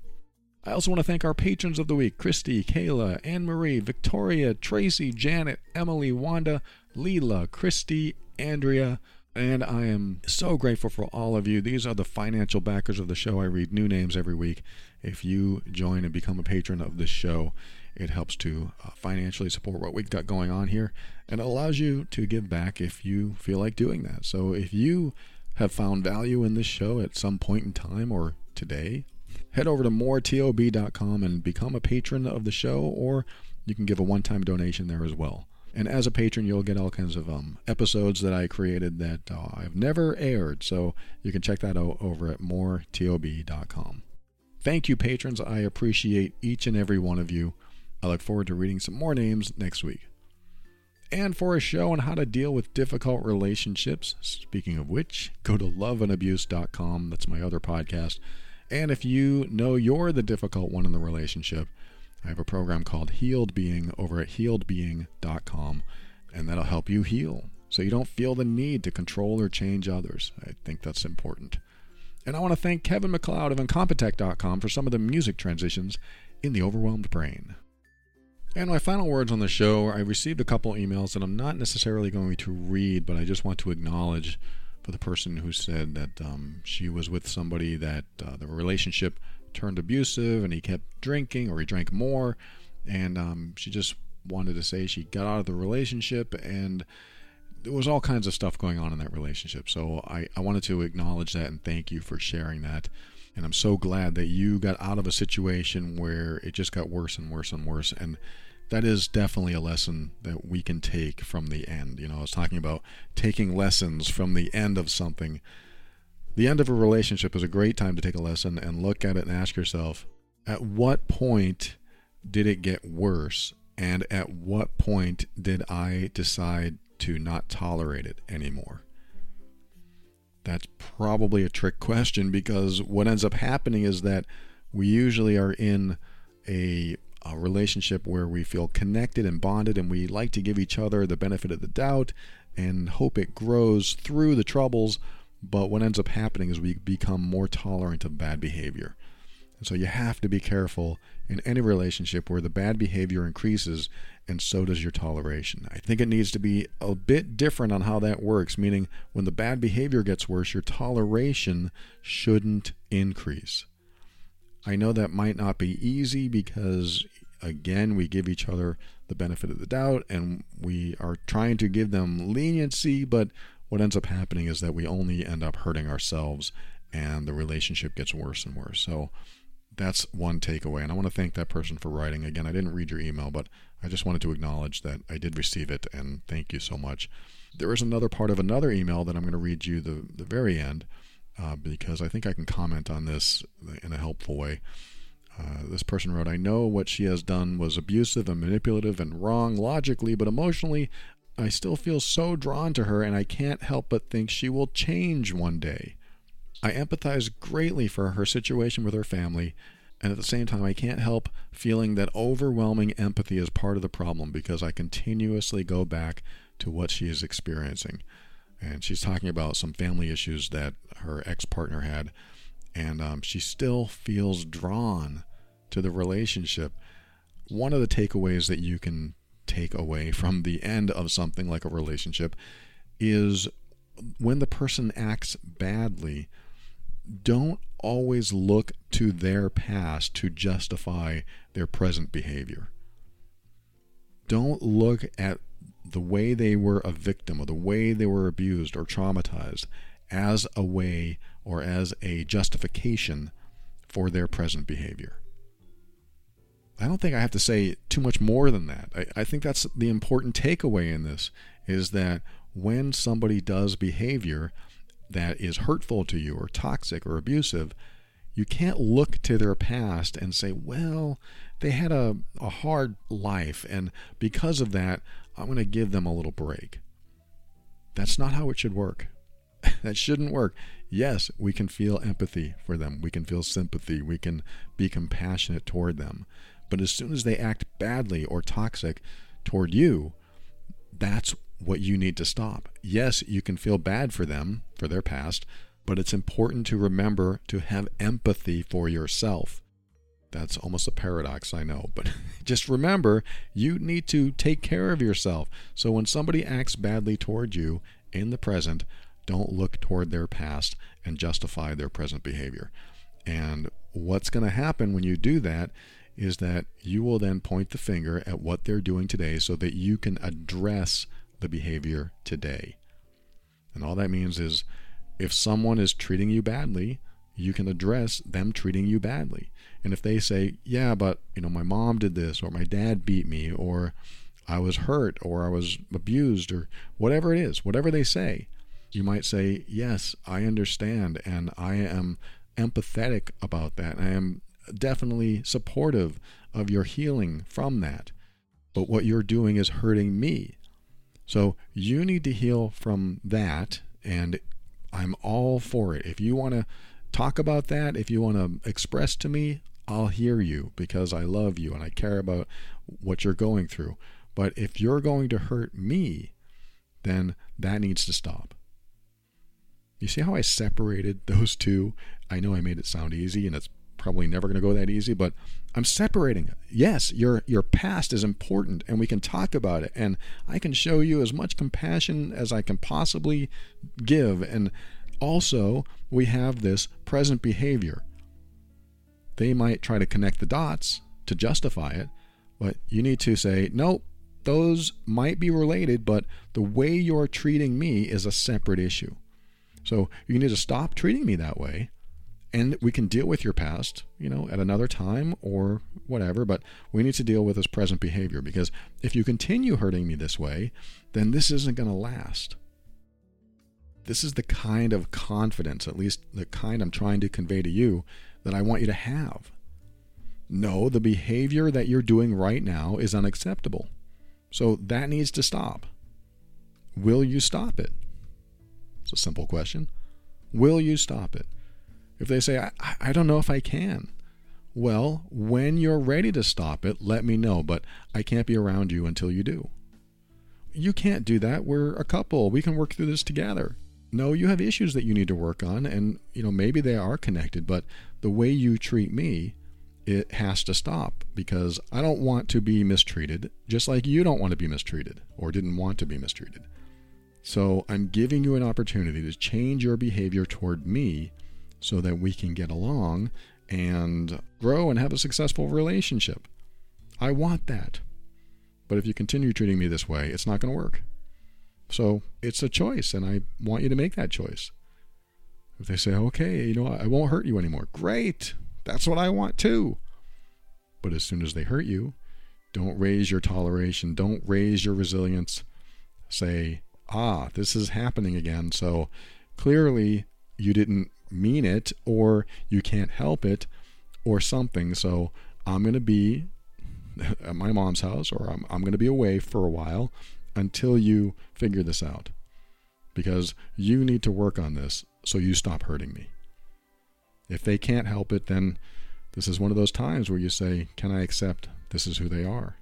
I also want to thank our patrons of the week, Christy, Kayla, Anne-Marie, Victoria, Tracy, Janet, Emily, Wanda, Leela, Christy, Andrea, and I am so grateful for all of you. These are the financial backers of the show. I read new names every week. If you join and become a patron of this show, it helps to financially support what we've got going on here, and it allows you to give back if you feel like doing that. So if you have found value in this show at some point in time or today, head over to more tob dot com and become a patron of the show, or you can give a one-time donation there as well. And as a patron, you'll get all kinds of um, episodes that I created that uh, I've never aired, so you can check that out over at more tob dot com. Thank you, patrons. I appreciate each and every one of you. I look forward to reading some more names next week. And for a show on how to deal with difficult relationships, speaking of which, go to love and abuse dot com. That's my other podcast. And if you know you're the difficult one in the relationship, I have a program called Healed Being over at healed being dot com, and that'll help you heal so you don't feel the need to control or change others. I think that's important. And I want to thank Kevin McLeod of Incompetech dot com for some of the music transitions in The Overwhelmed Brain. And my final words on the show, I received a couple emails that I'm not necessarily going to read, but I just want to acknowledge for the person who said that um, she was with somebody that uh, the relationship turned abusive and he kept drinking, or he drank more, and um, she just wanted to say she got out of the relationship, and there was all kinds of stuff going on in that relationship. So I, I wanted to acknowledge that and thank you for sharing that. And I'm so glad that you got out of a situation where it just got worse and worse and worse. And that is definitely a lesson that we can take from the end. You know, I was talking about taking lessons from the end of something. The end of a relationship is a great time to take a lesson and look at it and ask yourself, at what point did it get worse? And at what point did I decide to not tolerate it anymore? That's probably a trick question, because what ends up happening is that we usually are in a, a relationship where we feel connected and bonded, and we like to give each other the benefit of the doubt and hope it grows through the troubles. But what ends up happening is we become more tolerant of bad behavior. And so you have to be careful in any relationship where the bad behavior increases, and so does your toleration. I think it needs to be a bit different on how that works, meaning when the bad behavior gets worse, your toleration shouldn't increase. I know that might not be easy because, again, we give each other the benefit of the doubt and we are trying to give them leniency, but what ends up happening is that we only end up hurting ourselves and the relationship gets worse and worse. So that's one takeaway, and I want to thank that person for writing. Again, I didn't read your email, but I just wanted to acknowledge that I did receive it, and thank you so much. There is another part of another email that I'm going to read you the, the very end, uh, because I think I can comment on this in a helpful way. Uh, this person wrote, I know what she has done was abusive and manipulative and wrong logically, but emotionally, I still feel so drawn to her, and I can't help but think she will change one day. I empathize greatly for her situation with her family, and at the same time I can't help feeling that overwhelming empathy is part of the problem because I continuously go back to what she is experiencing. And she's talking about some family issues that her ex-partner had, and um, she still feels drawn to the relationship. One of the takeaways that you can take away from the end of something like a relationship is when the person acts badly, don't always look to their past to justify their present behavior. Don't look at the way they were a victim or the way they were abused or traumatized as a way or as a justification for their present behavior. I don't think I have to say too much more than that. I, I think that's the important takeaway in this, is that when somebody does behavior that is hurtful to you or toxic or abusive, you can't look to their past and say, well, they had a, a hard life, and because of that, I'm going to give them a little break. That's not how it should work. That shouldn't work. Yes, we can feel empathy for them. We can feel sympathy. We can be compassionate toward them. But as soon as they act badly or toxic toward you, that's what you need to stop. Yes, you can feel bad for them, for their past, but it's important to remember to have empathy for yourself. That's almost a paradox, I know, but just remember, you need to take care of yourself. So when somebody acts badly toward you in the present, don't look toward their past and justify their present behavior. And what's going to happen when you do that is that you will then point the finger at what they're doing today so that you can address the behavior today. And all that means is if someone is treating you badly, you can address them treating you badly. And if they say, yeah, but you know, my mom did this, or my dad beat me, or I was hurt, or I was abused, or whatever it is, whatever they say, you might say, yes, I understand, and I am empathetic about that, and I am definitely supportive of your healing from that. But what you're doing is hurting me. So you need to heal from that, and I'm all for it. If you want to talk about that, if you want to express to me, I'll hear you because I love you and I care about what you're going through. But if you're going to hurt me, then that needs to stop. You see how I separated those two? I know I made it sound easy, and it's probably never going to go that easy, but I'm separating it. Yes, your your past is important, and we can talk about it, and I can show you as much compassion as I can possibly give. And also, we have this present behavior. They might try to connect the dots to justify it, but you need to say, nope, those might be related, but the way you're treating me is a separate issue. So you need to stop treating me that way, and we can deal with your past, you know, at another time or whatever, but we need to deal with this present behavior, because if you continue hurting me this way, then this isn't going to last. This is the kind of confidence, at least the kind I'm trying to convey to you, that I want you to have. No, the behavior that you're doing right now is unacceptable. So that needs to stop. Will you stop it? It's a simple question. Will you stop it? If they say, I, I don't know if I can. Well, when you're ready to stop it, let me know, but I can't be around you until you do. You can't do that. We're a couple. We can work through this together. No, you have issues that you need to work on, and you know maybe they are connected, but the way you treat me, it has to stop, because I don't want to be mistreated, just like you don't want to be mistreated or didn't want to be mistreated. So I'm giving you an opportunity to change your behavior toward me so that we can get along and grow and have a successful relationship. I want that. But if you continue treating me this way, it's not going to work. So it's a choice, and I want you to make that choice. If they say, okay, you know, I won't hurt you anymore. Great. That's what I want too. But as soon as they hurt you, don't raise your toleration. Don't raise your resilience. Say, ah, this is happening again. So clearly you didn't mean it, or you can't help it, or something. So I'm going to be at my mom's house, or I'm, I'm going to be away for a while until you figure this out, because you need to work on this so you stop hurting me. If they can't help it, then this is one of those times where you say, can I accept this is who they are?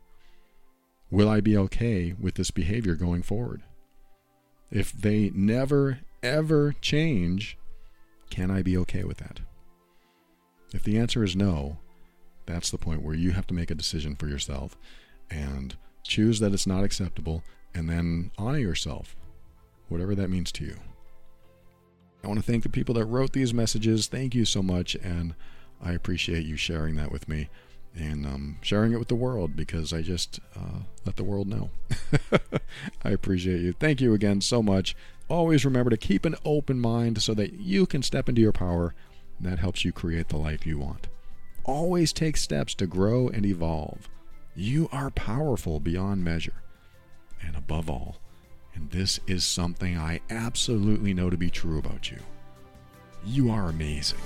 Will I be okay with this behavior going forward? If they never, ever change, can I be okay with that? If the answer is no, that's the point where you have to make a decision for yourself and choose that it's not acceptable, and then honor yourself, whatever that means to you. I want to thank the people that wrote these messages. Thank you so much, and I appreciate you sharing that with me and um, sharing it with the world, because I just uh, let the world know. I appreciate you. Thank you again so much. Always remember to keep an open mind so that you can step into your power, and that helps you create the life you want. Always take steps to grow and evolve. You are powerful beyond measure, and above all, and this is something I absolutely know to be true about you, you are amazing.